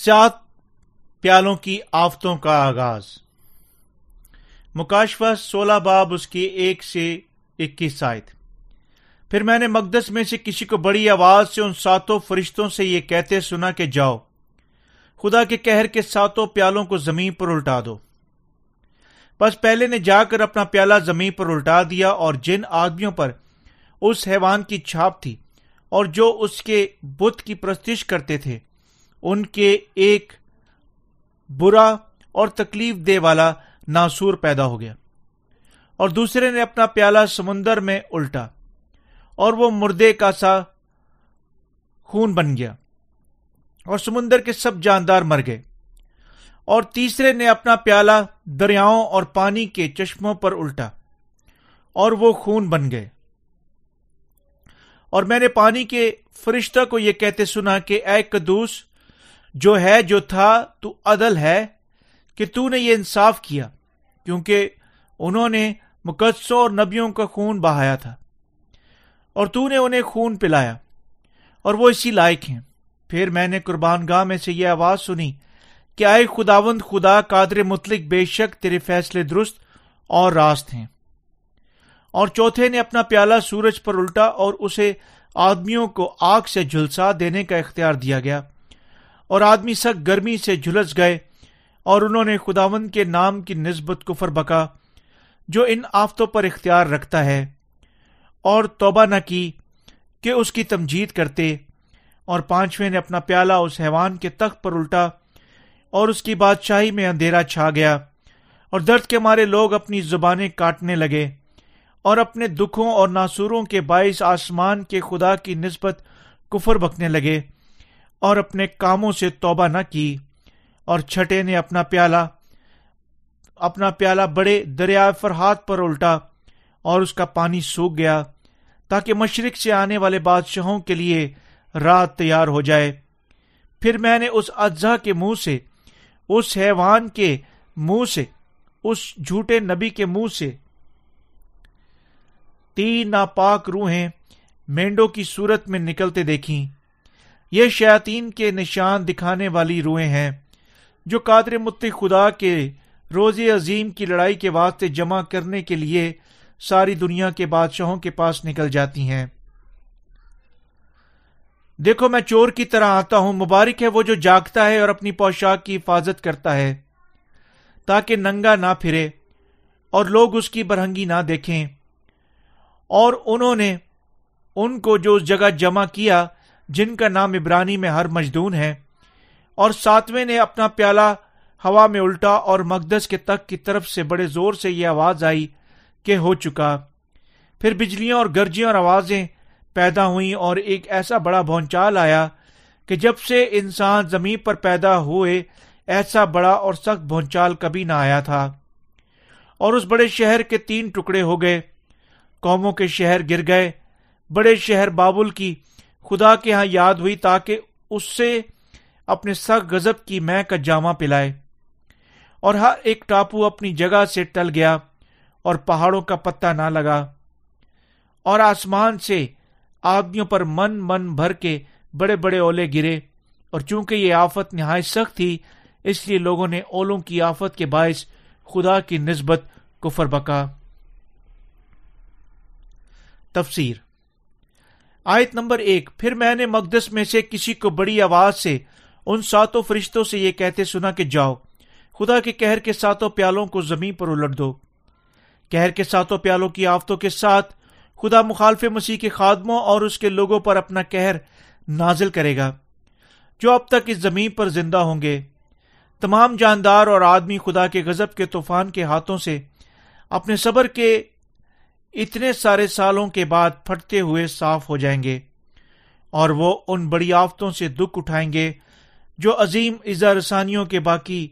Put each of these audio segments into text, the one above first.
سات پیالوں کی آفتوں کا آغاز، مکاشفہ 16 باب اس کی 1 سے 21 آیت۔ پھر میں نے مقدس میں سے کسی کو بڑی آواز سے ان ساتوں فرشتوں سے یہ کہتے سنا کہ جاؤ، خدا کے قہر کے ساتوں پیالوں کو زمین پر الٹا دو۔ بس پہلے نے جا کر اپنا پیالہ زمین پر الٹا دیا، اور جن آدمیوں پر اس حیوان کی چھاپ تھی اور جو اس کے بت کی پرستش کرتے تھے، ان کے ایک برا اور تکلیف دے والا ناسور پیدا ہو گیا۔ اور دوسرے نے اپنا پیالہ سمندر میں الٹا، اور وہ مردے کا سا خون بن گیا، اور سمندر کے سب جاندار مر گئے۔ اور تیسرے نے اپنا پیالہ دریاؤں اور پانی کے چشموں پر الٹا، اور وہ خون بن گئے۔ اور میں نے پانی کے فرشتہ کو یہ کہتے سنا کہ اے قدوس جو ہے جو تھا، تو عدل ہے کہ تو نے یہ انصاف کیا، کیونکہ انہوں نے مقدسوں اور نبیوں کا خون بہایا تھا، اور تو نے انہیں خون پلایا، اور وہ اسی لائق ہیں۔ پھر میں نے قربان گاہ میں سے یہ آواز سنی کہ آئے خداوند خدا قادر مطلق، بے شک تیرے فیصلے درست اور راست ہیں۔ اور چوتھے نے اپنا پیالہ سورج پر الٹا، اور اسے آدمیوں کو آگ سے جھلسا دینے کا اختیار دیا گیا، اور آدمی سخت گرمی سے جھلس گئے، اور انہوں نے خداوند کے نام کی نسبت کفر بکا جو ان آفتوں پر اختیار رکھتا ہے، اور توبہ نہ کی کہ اس کی تمجید کرتے۔ اور پانچویں نے اپنا پیالہ اس حیوان کے تخت پر الٹا، اور اس کی بادشاہی میں اندھیرا چھا گیا، اور درد کے مارے لوگ اپنی زبانیں کاٹنے لگے، اور اپنے دکھوں اور ناسوروں کے باعث آسمان کے خدا کی نسبت کفر بکنے لگے، اور اپنے کاموں سے توبہ نہ کی۔ اور چھٹے نے اپنا پیالہ بڑے دریائے فرات پر الٹا، اور اس کا پانی سوکھ گیا، تاکہ مشرق سے آنے والے بادشاہوں کے لیے رات تیار ہو جائے۔ پھر میں نے اس اجزا کے منہ سے، اس حیوان کے منہ سے، اس جھوٹے نبی کے منہ سے 3 ناپاک روحیں مینڈوں کی صورت میں نکلتے دیکھیں۔ یہ شیاطین کے نشان دکھانے والی روحیں ہیں، جو قادر مطلق خدا کے روز عظیم کی لڑائی کے واسطے جمع کرنے کے لیے ساری دنیا کے بادشاہوں کے پاس نکل جاتی ہیں۔ دیکھو، میں چور کی طرح آتا ہوں، مبارک ہے وہ جو جاگتا ہے اور اپنی پوشاک کی حفاظت کرتا ہے، تاکہ ننگا نہ پھرے اور لوگ اس کی برہنگی نہ دیکھیں۔ اور انہوں نے ان کو جو اس جگہ جمع کیا جن کا نام عبرانی میں ہر مجدون ہے۔ اور ساتویں نے اپنا پیالہ ہوا میں الٹا، اور مقدس کے تخت کی طرف سے بڑے زور سے یہ آواز آئی کہ ہو چکا۔ پھر بجلیاں اور گرجیاں اور آوازیں پیدا ہوئیں، اور ایک ایسا بڑا بھونچال آیا کہ جب سے انسان زمین پر پیدا ہوئے ایسا بڑا اور سخت بھونچال کبھی نہ آیا تھا۔ اور اس بڑے شہر کے 3 ٹکڑے ہو گئے، قوموں کے شہر گر گئے۔ بڑے شہر بابل کی خدا کے ہاں یاد ہوئی، تاکہ اس سے اپنے سخت غضب کی مے کا جامہ پلائے، اور ہر ایک ٹاپو اپنی جگہ سے ٹل گیا، اور پہاڑوں کا پتہ نہ لگا۔ اور آسمان سے آدمیوں پر من بھر کے بڑے بڑے اولے گرے، اور چونکہ یہ آفت نہایت سخت تھی، اس لیے لوگوں نے اولوں کی آفت کے باعث خدا کی نسبت کفر بکا۔ تفسیر آیت نمبر 1۔ پھر میں نے مقدس میں سے کسی کو بڑی آواز سے ان ساتوں فرشتوں سے یہ کہتے سنا کہ جاؤ، خدا کے قہر کے ساتوں پیالوں کو زمین پر الٹ دو۔ قہر کے ساتوں پیالوں کی آفتوں کے ساتھ خدا مخالف مسیح کے خادموں اور اس کے لوگوں پر اپنا قہر نازل کرے گا، جو اب تک اس زمین پر زندہ ہوں گے۔ تمام جاندار اور آدمی خدا کے غضب کے طوفان کے ہاتھوں سے اپنے صبر کے اتنے سارے سالوں کے بعد پھٹتے ہوئے صاف ہو جائیں گے، اور وہ ان بڑی آفتوں سے دکھ اٹھائیں گے جو عظیم اظہار رسانیوں کے باقی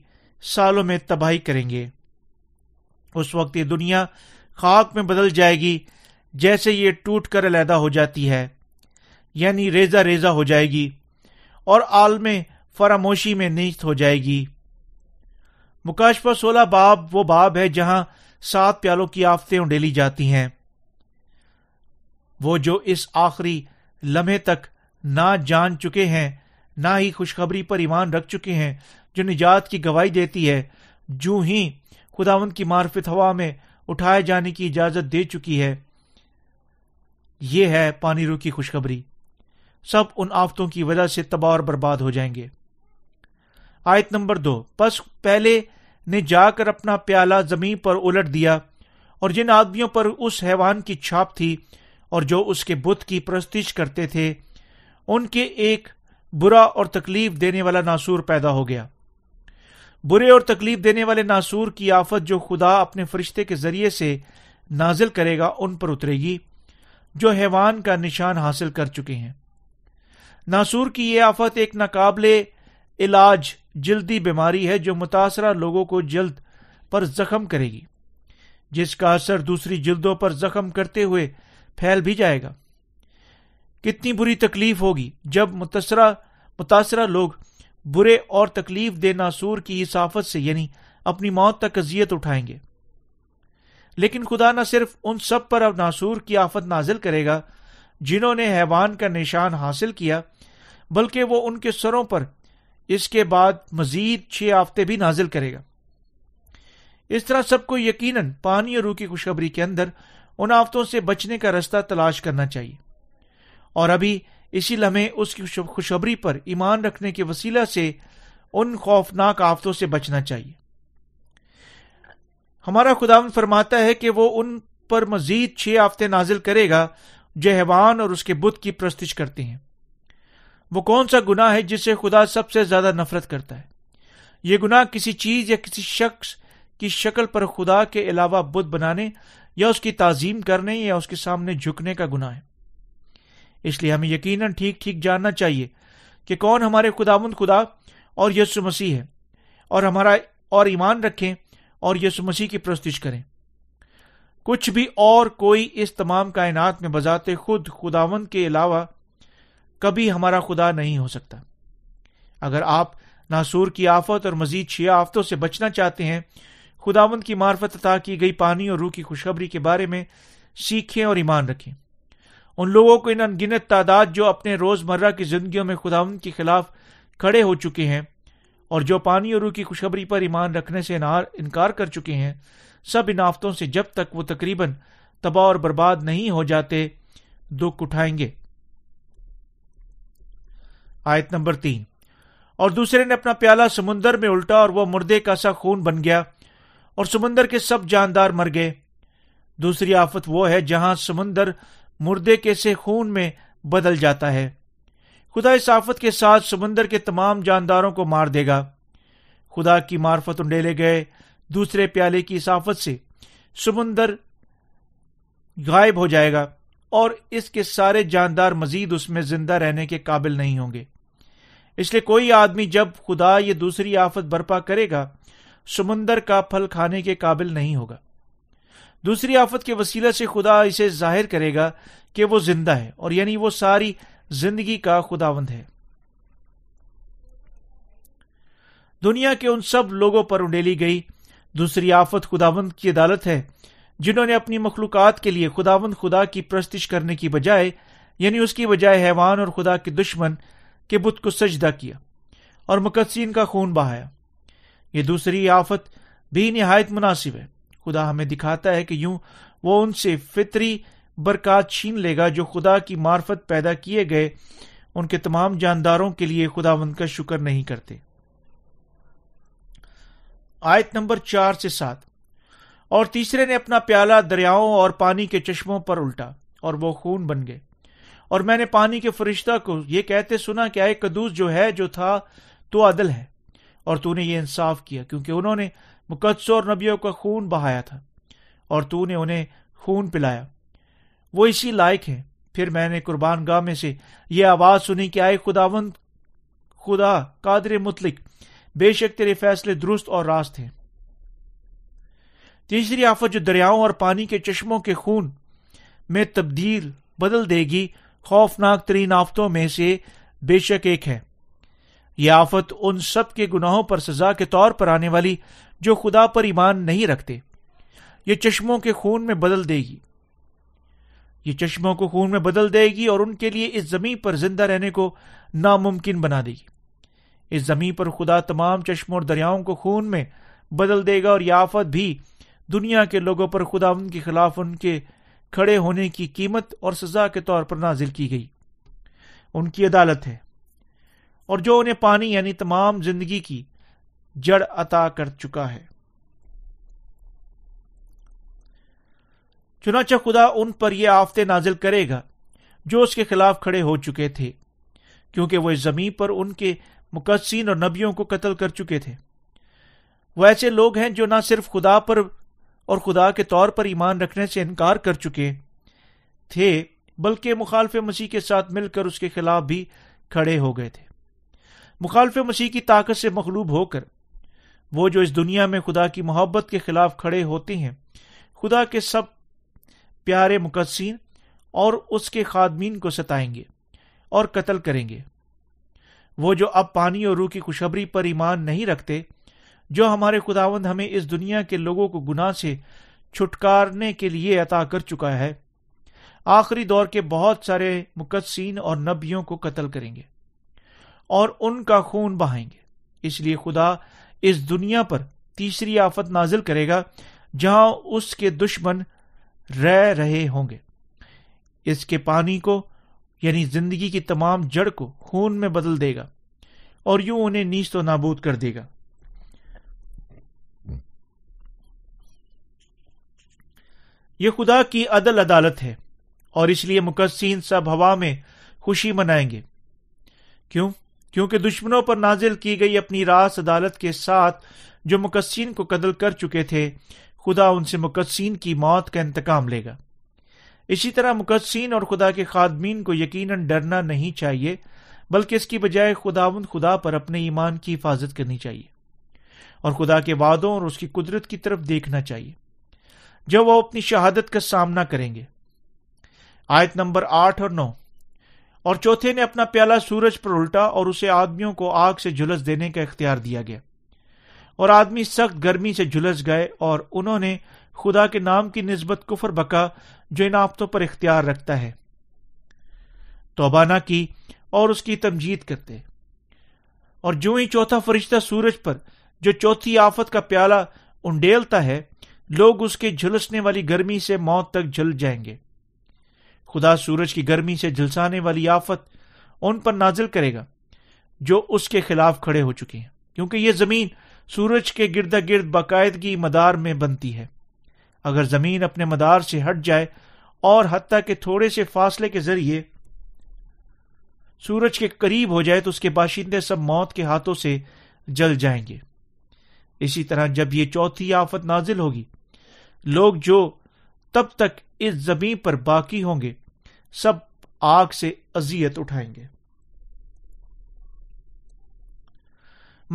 سالوں میں تباہی کریں گے۔ اس وقت یہ دنیا خاک میں بدل جائے گی، جیسے یہ ٹوٹ کر علیحدہ ہو جاتی ہے، یعنی ریزہ ریزہ ہو جائے گی، اور عالم فراموشی میں نیست ہو جائے گی۔ مکاشفہ 16 باب وہ باب ہے جہاں 7 پیالوں کی آفتیں انڈیلی جاتی ہیں۔ وہ جو اس آخری لمحے تک نہ جان چکے ہیں نہ ہی خوشخبری پر ایمان رکھ چکے ہیں جو نجات کی گواہی دیتی ہے، جو ہی خداوند کی معرفت ہوا میں اٹھائے جانے کی اجازت دے چکی ہے۔ یہ ہے پانی رو کی خوشخبری۔ سب ان آفتوں کی وجہ سے تباہ اور برباد ہو جائیں گے۔ آیت نمبر 2، پس پہلے نے جا کر اپنا پیالہ زمین پر الٹ دیا، اور جن آدمیوں پر اس حیوان کی چھاپ تھی اور جو اس کے بت کی پرستش کرتے تھے، ان کے ایک برا اور تکلیف دینے والا ناسور پیدا ہو گیا۔ برے اور تکلیف دینے والے ناسور کی آفت جو خدا اپنے فرشتے کے ذریعے سے نازل کرے گا ان پر اترے گی، جو حیوان کا نشان حاصل کر چکے ہیں۔ ناسور کی یہ آفت ایک ناقابل علاج جلدی بیماری ہے جو متاثرہ لوگوں کو جلد پر زخم کرے گی، جس کا اثر دوسری جلدوں پر زخم کرتے ہوئے پھیل بھی جائے گا۔ کتنی بری تکلیف ہوگی جب متاثرہ لوگ برے اور تکلیف دہ ناسور کی اس آفت سے یعنی اپنی موت تک اذیت اٹھائیں گے۔ لیکن خدا نہ صرف ان سب پر اب ناسور کی آفت نازل کرے گا جنہوں نے حیوان کا نشان حاصل کیا، بلکہ وہ ان کے سروں پر اس کے بعد مزید 6 آفتیں بھی نازل کرے گا۔ اس طرح سب کو یقیناً پانی اور روح کی خوشخبری کے اندر ان آفتوں سے بچنے کا رستہ تلاش کرنا چاہیے، اور ابھی اسی لمحے اس کی خوشخبری پر ایمان رکھنے کے وسیلہ سے ان خوفناک آفتوں سے بچنا چاہیے۔ ہمارا خداوند فرماتا ہے کہ وہ ان پر مزید 6 آفتیں نازل کرے گا جو حیوان اور اس کے بت کی پرستش کرتے ہیں۔ وہ کون سا گناہ ہے جسے خدا سب سے زیادہ نفرت کرتا ہے؟ یہ گناہ کسی چیز یا کسی شخص کی شکل پر خدا کے علاوہ بت بنانے یا اس کی تعظیم کرنے یا اس کے سامنے جھکنے کا گناہ ہے۔ اس لیے ہمیں یقیناً ٹھیک جاننا چاہیے کہ کون ہمارے خداوند خدا اور یسوع مسیح ہے، اور ہمارا اور ایمان رکھیں اور یسوع مسیح کی پرستش کریں۔ کچھ بھی اور کوئی اس تمام کائنات میں بذات خود خداوند کے علاوہ کبھی ہمارا خدا نہیں ہو سکتا۔ اگر آپ ناسور کی آفت اور مزید 6 آفتوں سے بچنا چاہتے ہیں، خداوند کی معرفت عطا کی گئی پانی اور روح کی خوشخبری کے بارے میں سیکھیں اور ایمان رکھیں۔ ان لوگوں کو ان انگنت تعداد جو اپنے روزمرہ کی زندگیوں میں خداوند کے خلاف کھڑے ہو چکے ہیں اور جو پانی اور روح کی خوشخبری پر ایمان رکھنے سے انکار کر چکے ہیں، سب ان آفتوں سے جب تک وہ تقریباً تباہ اور برباد نہیں ہو جاتے دکھ اٹھائیں گے۔ آیت نمبر 3، اور دوسرے نے اپنا پیالہ سمندر میں الٹا اور وہ مردے کا سا خون بن گیا اور سمندر کے سب جاندار مر گئے۔ دوسری آفت وہ ہے جہاں سمندر مردے کے سے خون میں بدل جاتا ہے۔ خدا اس آفت کے ساتھ سمندر کے تمام جانداروں کو مار دے گا۔ خدا کی معرفت انڈیلے گئے دوسرے پیالے کی اس آفت سے سمندر غائب ہو جائے گا، اور اس کے سارے جاندار مزید اس میں زندہ رہنے کے قابل نہیں ہوں گے۔ اس لیے کوئی آدمی جب خدا یہ دوسری آفت برپا کرے گا، سمندر کا پھل کھانے کے قابل نہیں ہوگا۔ دوسری آفت کے وسیلہ سے خدا اسے ظاہر کرے گا کہ وہ زندہ ہے، اور یعنی وہ ساری زندگی کا خداوند ہے۔ دنیا کے ان سب لوگوں پر انڈیلی گئی دوسری آفت خداوند کی عدالت ہے جنہوں نے اپنی مخلوقات کے لیے خداوند خدا کی پرستش کرنے کی بجائے یعنی اس کی بجائے حیوان اور خدا کے دشمن کے بت کو سجدہ کیا اور مقدسین کا خون بہایا۔ یہ دوسری آفت بھی نہایت مناسب ہے۔ خدا ہمیں دکھاتا ہے کہ یوں وہ ان سے فطری برکات چھین لے گا جو خدا کی معرفت پیدا کیے گئے ان کے تمام جانداروں کے لیے خداوند کا شکر نہیں کرتے۔ آیت نمبر 4 سے 7، اور تیسرے نے اپنا پیالہ دریاؤں اور پانی کے چشموں پر الٹا اور وہ خون بن گئے، اور میں نے پانی کے فرشتہ کو یہ کہتے سنا کہ اے قدوس جو ہے جو تھا تو عدل ہے، اور تو نے یہ انصاف کیا، کیونکہ انہوں نے مقدسوں اور نبیوں کا خون بہایا تھا اور تو نے انہیں خون پلایا، وہ اسی لائق ہیں۔ پھر میں نے قربان گاہ میں سے یہ آواز سنی کہ آئے خداوند خدا قادر مطلق، بے شک تیرے فیصلے درست اور راست ہیں۔ تیسری آفت جو دریاؤں اور پانی کے چشموں کے خون میں بدل دے گی، خوفناک ترین آفتوں میں سے بے شک ایک ہے۔ یہ آفت ان سب کے گناہوں پر سزا کے طور پر آنے والی جو خدا پر ایمان نہیں رکھتے، یہ چشموں کے خون میں بدل دے گی۔ یہ چشموں کو خون میں بدل دے گی اور ان کے لیے اس زمین پر زندہ رہنے کو ناممکن بنا دے گی۔ اس زمین پر خدا تمام چشموں اور دریاؤں کو خون میں بدل دے گا، اور یہ آفت بھی دنیا کے لوگوں پر خدا ان کے خلاف ان کے کھڑے ہونے کی قیمت اور سزا کے طور پر نازل کی گئی۔ ان کی عدالت ہے، اور جو انہیں پانی یعنی تمام زندگی کی جڑ عطا کر چکا ہے۔ چنانچہ خدا ان پر یہ آفتیں نازل کرے گا جو اس کے خلاف کھڑے ہو چکے تھے، کیونکہ وہ اس زمین پر ان کے مقدسین اور نبیوں کو قتل کر چکے تھے۔ وہ ایسے لوگ ہیں جو نہ صرف خدا پر اور خدا کے طور پر ایمان رکھنے سے انکار کر چکے تھے، بلکہ مخالف مسیح کے ساتھ مل کر اس کے خلاف بھی کھڑے ہو گئے تھے۔ مخالف مسیح کی طاقت سے مغلوب ہو کر وہ جو اس دنیا میں خدا کی محبت کے خلاف کھڑے ہوتے ہیں، خدا کے سب پیارے مقدسین اور اس کے خادمین کو ستائیں گے اور قتل کریں گے۔ وہ جو اب پانی اور روح کی خوشخبری پر ایمان نہیں رکھتے، جو ہمارے خداوند ہمیں اس دنیا کے لوگوں کو گناہ سے چھٹکارنے کے لیے عطا کر چکا ہے، آخری دور کے بہت سارے مقدسین اور نبیوں کو قتل کریں گے اور ان کا خون بہائیں گے۔ اس لیے خدا اس دنیا پر تیسری آفت نازل کرے گا جہاں اس کے دشمن رہ رہے ہوں گے۔ اس کے پانی کو یعنی زندگی کی تمام جڑ کو خون میں بدل دے گا اور یوں انہیں نیست و نابود کر دے گا۔ یہ خدا کی عدل عدالت ہے، اور اس لیے مقدسین سب ہوا میں خوشی منائیں گے۔ کیونکہ دشمنوں پر نازل کی گئی اپنی راست عدالت کے ساتھ جو مقدسین کو قتل کر چکے تھے، خدا ان سے مقدسین کی موت کا انتقام لے گا۔ اسی طرح مقدسین اور خدا کے خادمین کو یقیناً ڈرنا نہیں چاہیے، بلکہ اس کی بجائے خداوند خدا پر اپنے ایمان کی حفاظت کرنی چاہیے اور خدا کے وعدوں اور اس کی قدرت کی طرف دیکھنا چاہیے جب وہ اپنی شہادت کا سامنا کریں گے۔ آیت نمبر 8 اور 9۔ اور چوتھے نے اپنا پیالہ سورج پر الٹا اور اسے آدمیوں کو آگ سے جھلس دینے کا اختیار دیا گیا، اور آدمی سخت گرمی سے جھلس گئے، اور انہوں نے خدا کے نام کی نسبت کفر بکا جو ان آفتوں پر اختیار رکھتا ہے، توبہ نہ کی اور اس کی تمجید کرتے۔ اور جو ہی چوتھا فرشتہ سورج پر جو چوتھی آفت کا پیالہ انڈیلتا ہے، لوگ اس کے جھلسنے والی گرمی سے موت تک جل جائیں گے۔ خدا سورج کی گرمی سے جھلسانے والی آفت ان پر نازل کرے گا جو اس کے خلاف کھڑے ہو چکے ہیں، کیونکہ یہ زمین سورج کے گردا گرد باقاعدگی مدار میں بنتی ہے۔ اگر زمین اپنے مدار سے ہٹ جائے اور حتیٰ کہ تھوڑے سے فاصلے کے ذریعے سورج کے قریب ہو جائے، تو اس کے باشندے سب موت کے ہاتھوں سے جل جائیں گے۔ اسی طرح جب یہ چوتھی آفت نازل ہوگی، لوگ جو تب تک اس زمین پر باقی ہوں گے سب آگ سے اذیت اٹھائیں گے،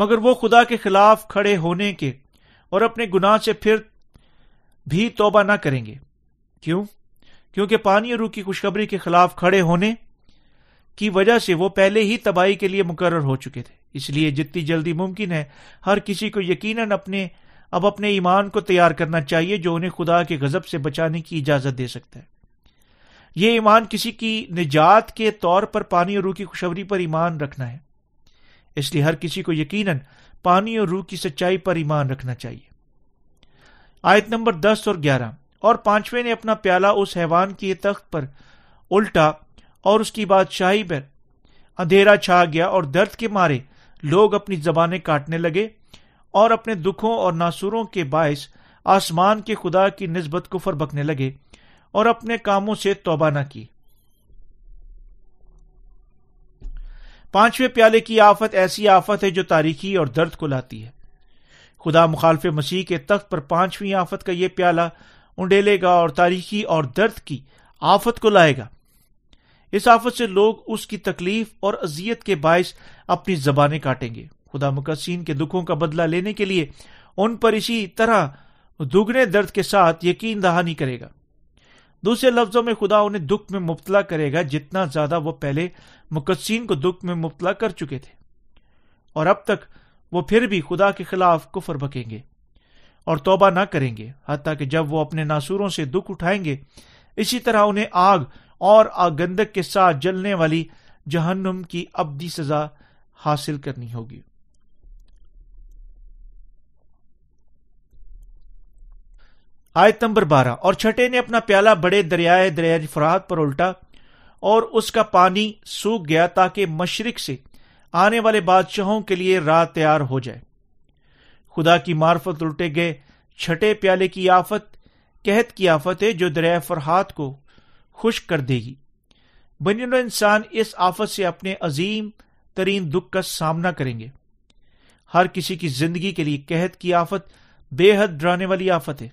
مگر وہ خدا کے خلاف کھڑے ہونے کے اور اپنے گناہ سے پھر بھی توبہ نہ کریں گے۔ کیونکہ پانی اور روح کی خوشخبری کے خلاف کھڑے ہونے کی وجہ سے وہ پہلے ہی تباہی کے لیے مقرر ہو چکے تھے۔ اس لیے جتنی جلدی ممکن ہے ہر کسی کو یقیناً اب اپنے ایمان کو تیار کرنا چاہیے جو انہیں خدا کے غضب سے بچانے کی اجازت دے سکتا ہے۔ یہ ایمان کسی کی نجات کے طور پر پانی اور روح کی خوشخبری پر ایمان رکھنا ہے۔ اس لیے ہر کسی کو یقیناً پانی اور روح کی سچائی پر ایمان رکھنا چاہیے۔ آیت نمبر 10 اور 11۔ اور 5ویں نے اپنا پیالہ اس حیوان کی تخت پر الٹا اور اس کی بادشاہی پر اندھیرا چھا گیا، اور درد کے مارے لوگ اپنی زبانیں کاٹنے لگے اور اپنے دکھوں اور ناسوروں کے باعث آسمان کے خدا کی نسبت کفر بکنے لگے اور اپنے کاموں سے توبہ نہ کی۔ 5ویں پیالے کی آفت ایسی آفت ہے جو تاریکی اور درد کو لاتی ہے۔ خدا مخالف مسیح کے تخت پر 5ویں آفت کا یہ پیالہ انڈیلے گا اور تاریکی اور درد کی آفت کو لائے گا۔ اس آفت سے لوگ اس کی تکلیف اور اذیت کے باعث اپنی زبانیں کاٹیں گے۔ خدا مقدسین کے دکھوں کا بدلہ لینے کے لیے ان پر اسی طرح دگنے درد کے ساتھ یقین دہانی کرے گا۔ دوسرے لفظوں میں خدا انہیں دکھ میں مبتلا کرے گا جتنا زیادہ وہ پہلے مقدسین کو دکھ میں مبتلا کر چکے تھے، اور اب تک وہ پھر بھی خدا کے خلاف کفر بکیں گے اور توبہ نہ کریں گے، حتیٰ کہ جب وہ اپنے ناسوروں سے دکھ اٹھائیں گے اسی طرح انہیں آگ اور گندک کے ساتھ جلنے والی جہنم کی ابدی سزا حاصل کرنی ہوگی۔ آیت نمبر 12، اور چھٹے نے اپنا پیالہ بڑے دریائے فرات پر الٹا اور اس کا پانی سوکھ گیا تاکہ مشرق سے آنے والے بادشاہوں کے لیے راہ تیار ہو جائے۔ خدا کی معرفت الٹے گئے چھٹے پیالے کی آفت قحط کی آفت ہے جو دریائے فرات کو خشک کر دے گی۔ بنی نوع انسان اس آفت سے اپنے عظیم ترین دکھ کا سامنا کریں گے۔ ہر کسی کی زندگی کے لیے قحط کی آفت بے حد ڈرانے والی آفت ہے۔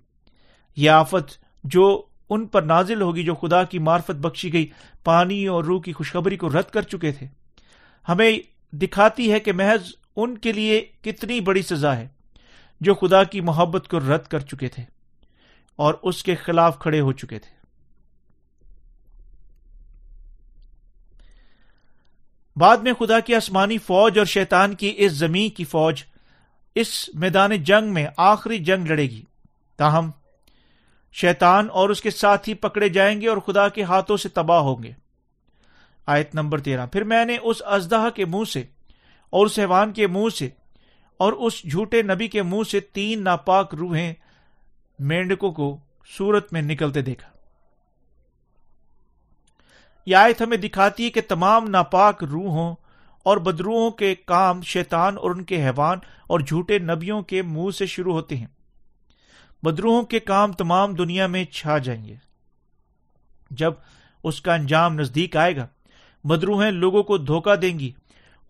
یہ آفت جو ان پر نازل ہوگی جو خدا کی معرفت بخشی گئی پانی اور روح کی خوشخبری کو رد کر چکے تھے، ہمیں دکھاتی ہے کہ محض ان کے لیے کتنی بڑی سزا ہے جو خدا کی محبت کو رد کر چکے تھے اور اس کے خلاف کھڑے ہو چکے تھے۔ بعد میں خدا کی آسمانی فوج اور شیطان کی اس زمین کی فوج اس میدان جنگ میں آخری جنگ لڑے گی، تاہم شیطان اور اس کے ساتھی پکڑے جائیں گے اور خدا کے ہاتھوں سے تباہ ہوں گے۔ آیت نمبر 13، پھر میں نے اس اژدہا کے منہ سے اور اس حیوان کے منہ سے اور اس جھوٹے نبی کے منہ سے تین ناپاک روحیں مینڈکوں کو صورت میں نکلتے دیکھا۔ یہ آیت ہمیں دکھاتی ہے کہ تمام ناپاک روحوں اور بدروحوں کے کام شیطان اور ان کے حیوان اور جھوٹے نبیوں کے منہ سے شروع ہوتے ہیں۔ بدروحوں کے کام تمام دنیا میں چھا جائیں گے۔ جب اس کا انجام نزدیک آئے گا، بدروحیں لوگوں کو دھوکہ دیں گی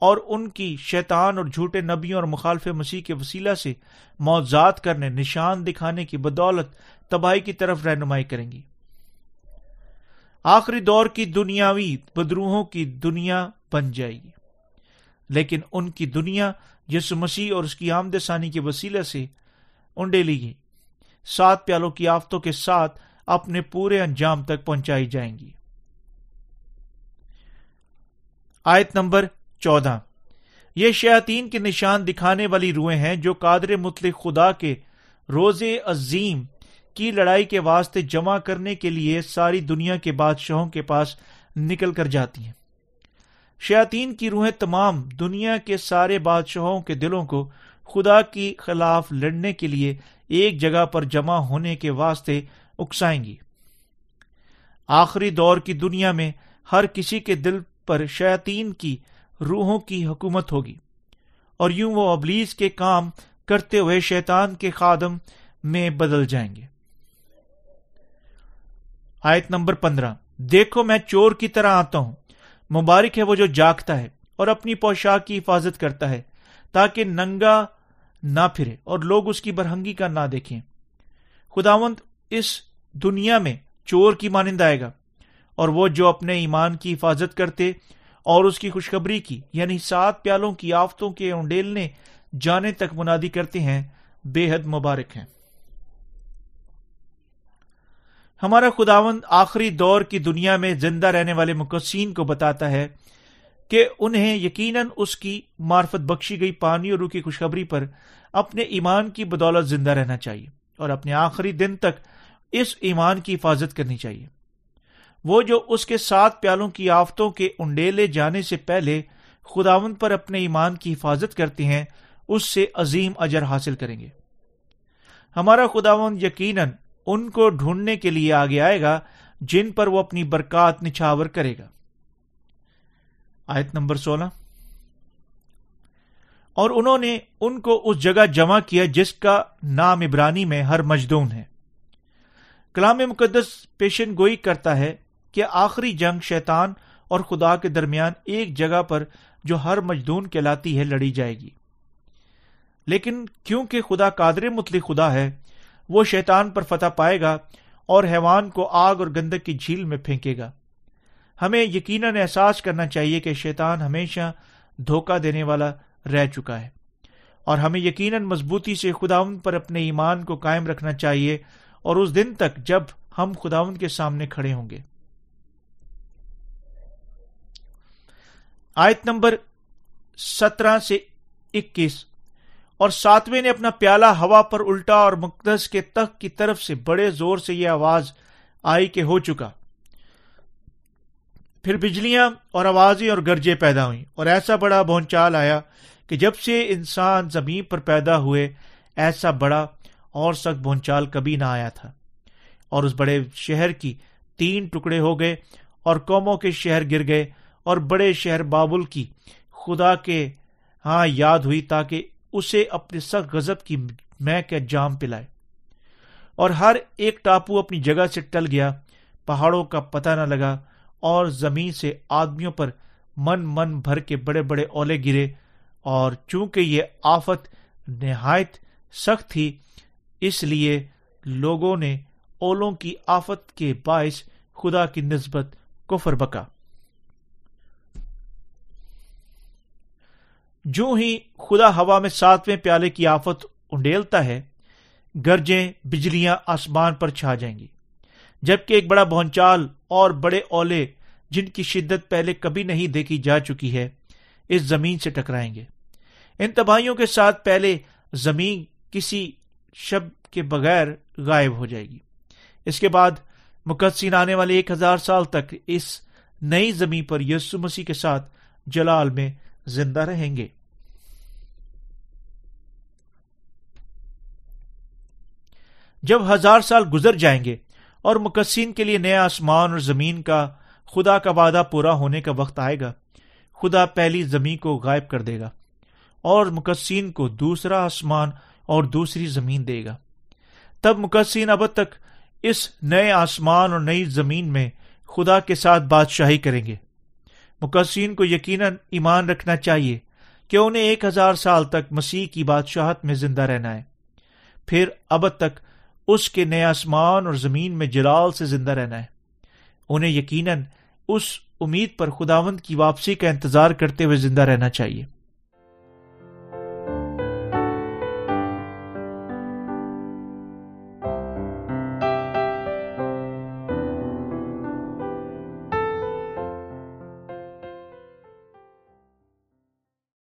اور ان کی شیطان اور جھوٹے نبیوں اور مخالف مسیح کے وسیلہ سے معجزات کرنے، نشان دکھانے کی بدولت تباہی کی طرف رہنمائی کریں گی۔ آخری دور کی دنیاوی بدروحوں کی دنیا بن جائے گی، لیکن ان کی دنیا یسوع مسیح اور اس کی آمد ثانی کے وسیلہ سے انڈیلی گئی، 7 پیالوں کی آفتوں کے ساتھ اپنے پورے انجام تک پہنچائی جائیں گی۔ آیت نمبر 14، یہ شیاطین کے نشان دکھانے والی روحیں ہیں جو قادر مطلق خدا کے روز عظیم کی لڑائی کے واسطے جمع کرنے کے لیے ساری دنیا کے بادشاہوں کے پاس نکل کر جاتی ہیں۔ شیاطین کی روحیں تمام دنیا کے سارے بادشاہوں کے دلوں کو خدا کی خلاف لڑنے کے لیے ایک جگہ پر جمع ہونے کے واسطے اکسائیں گی۔ آخری دور کی دنیا میں ہر کسی کے دل پر شیاطین کی روحوں کی حکومت ہوگی، اور یوں وہ ابلیس کے کام کرتے ہوئے شیطان کے خادم میں بدل جائیں گے۔ آیت نمبر 15، دیکھو میں چور کی طرح آتا ہوں، مبارک ہے وہ جو جاگتا ہے اور اپنی پوشاک کی حفاظت کرتا ہے تاکہ ننگا نہ پھرے اور لوگ اس کی برہنگی کا نہ دیکھیں۔ خداوند اس دنیا میں چور کی مانند آئے گا، اور وہ جو اپنے ایمان کی حفاظت کرتے اور اس کی خوشخبری کی یعنی 7 پیالوں کی آفتوں کے انڈیلنے جانے تک منادی کرتے ہیں بے حد مبارک ہیں۔ ہمارا خداوند آخری دور کی دنیا میں زندہ رہنے والے مقدسین کو بتاتا ہے کہ انہیں یقیناً اس کی معرفت بخشی گئی پانی اور روح کی خوشخبری پر اپنے ایمان کی بدولت زندہ رہنا چاہیے، اور اپنے آخری دن تک اس ایمان کی حفاظت کرنی چاہیے۔ وہ جو اس کے 7 پیالوں کی آفتوں کے انڈیلے جانے سے پہلے خداوند پر اپنے ایمان کی حفاظت کرتے ہیں، اس سے عظیم اجر حاصل کریں گے۔ ہمارا خداوند یقیناً ان کو ڈھونڈنے کے لیے آگے آئے گا جن پر وہ اپنی برکات نچھاور کرے گا۔ آیت نمبر 16، اور انہوں نے ان کو اس جگہ جمع کیا جس کا نام عبرانی میں ہر مجدون ہے۔ کلام مقدس پیشن گوئی کرتا ہے کہ آخری جنگ شیطان اور خدا کے درمیان ایک جگہ پر جو ہر مجدون کہلاتی ہے لڑی جائے گی، لیکن کیونکہ خدا قادر مطلق خدا ہے، وہ شیطان پر فتح پائے گا اور حیوان کو آگ اور گندک کی جھیل میں پھینکے گا۔ ہمیں یقیناً احساس کرنا چاہیے کہ شیطان ہمیشہ دھوکہ دینے والا رہ چکا ہے، اور ہمیں یقیناً مضبوطی سے خداوند پر اپنے ایمان کو قائم رکھنا چاہیے، اور اس دن تک جب ہم خداوند کے سامنے کھڑے ہوں گے۔ آیت نمبر 17 سے 21، اور 7ویں نے اپنا پیالہ ہوا پر الٹا اور مقدس کے تخت کی طرف سے بڑے زور سے یہ آواز آئی کہ ہو چکا۔ پھر بجلیاں اور آوازیں اور گرجے پیدا ہوئیں اور ایسا بڑا بھونچال آیا کہ جب سے انسان زمین پر پیدا ہوئے ایسا بڑا اور سخت بھونچال کبھی نہ آیا تھا، اور اس بڑے شہر کی تین ٹکڑے ہو گئے اور قوموں کے شہر گر گئے، اور بڑے شہر بابل کی خدا کے ہاں یاد ہوئی تاکہ اسے اپنے سخت غضب کی مہک جام پلائے، اور ہر ایک ٹاپو اپنی جگہ سے ٹل گیا، پہاڑوں کا پتہ نہ لگا، اور زمین سے آدمیوں پر من من بھر کے بڑے بڑے اولے گرے، اور چونکہ یہ آفت نہایت سخت تھی اس لیے لوگوں نے اولوں کی آفت کے باعث خدا کی نسبت کفر بکا۔ جو ہی خدا ہوا میں ساتویں پیالے کی آفت انڈیلتا ہے، گرجیں بجلیاں آسمان پر چھا جائیں گی، جبکہ ایک بڑا بھونچال اور بڑے اولے جن کی شدت پہلے کبھی نہیں دیکھی جا چکی ہے اس زمین سے ٹکرائیں گے۔ ان تباہیوں کے ساتھ پہلے زمین کسی شب کے بغیر غائب ہو جائے گی۔ اس کے بعد مقدسین آنے والے 1000 سال تک اس نئی زمین پر یسوع مسیح کے ساتھ جلال میں زندہ رہیں گے۔ جب 1000 سال گزر جائیں گے اور مقدسین کے لیے نیا آسمان اور زمین کا خدا کا وعدہ پورا ہونے کا وقت آئے گا، خدا پہلی زمین کو غائب کر دے گا اور مقدسین کو دوسرا آسمان اور دوسری زمین دے گا۔ تب مقدسین اب تک اس نئے آسمان اور نئی زمین میں خدا کے ساتھ بادشاہی کریں گے۔ مقدسین کو یقیناً ایمان رکھنا چاہیے کہ انہیں 1000 سال تک مسیح کی بادشاہت میں زندہ رہنا ہے، پھر اب تک اس کے نئے آسمان اور زمین میں جلال سے زندہ رہنا ہے۔ انہیں یقیناً اس امید پر خداوند کی واپسی کا انتظار کرتے ہوئے زندہ رہنا چاہیے۔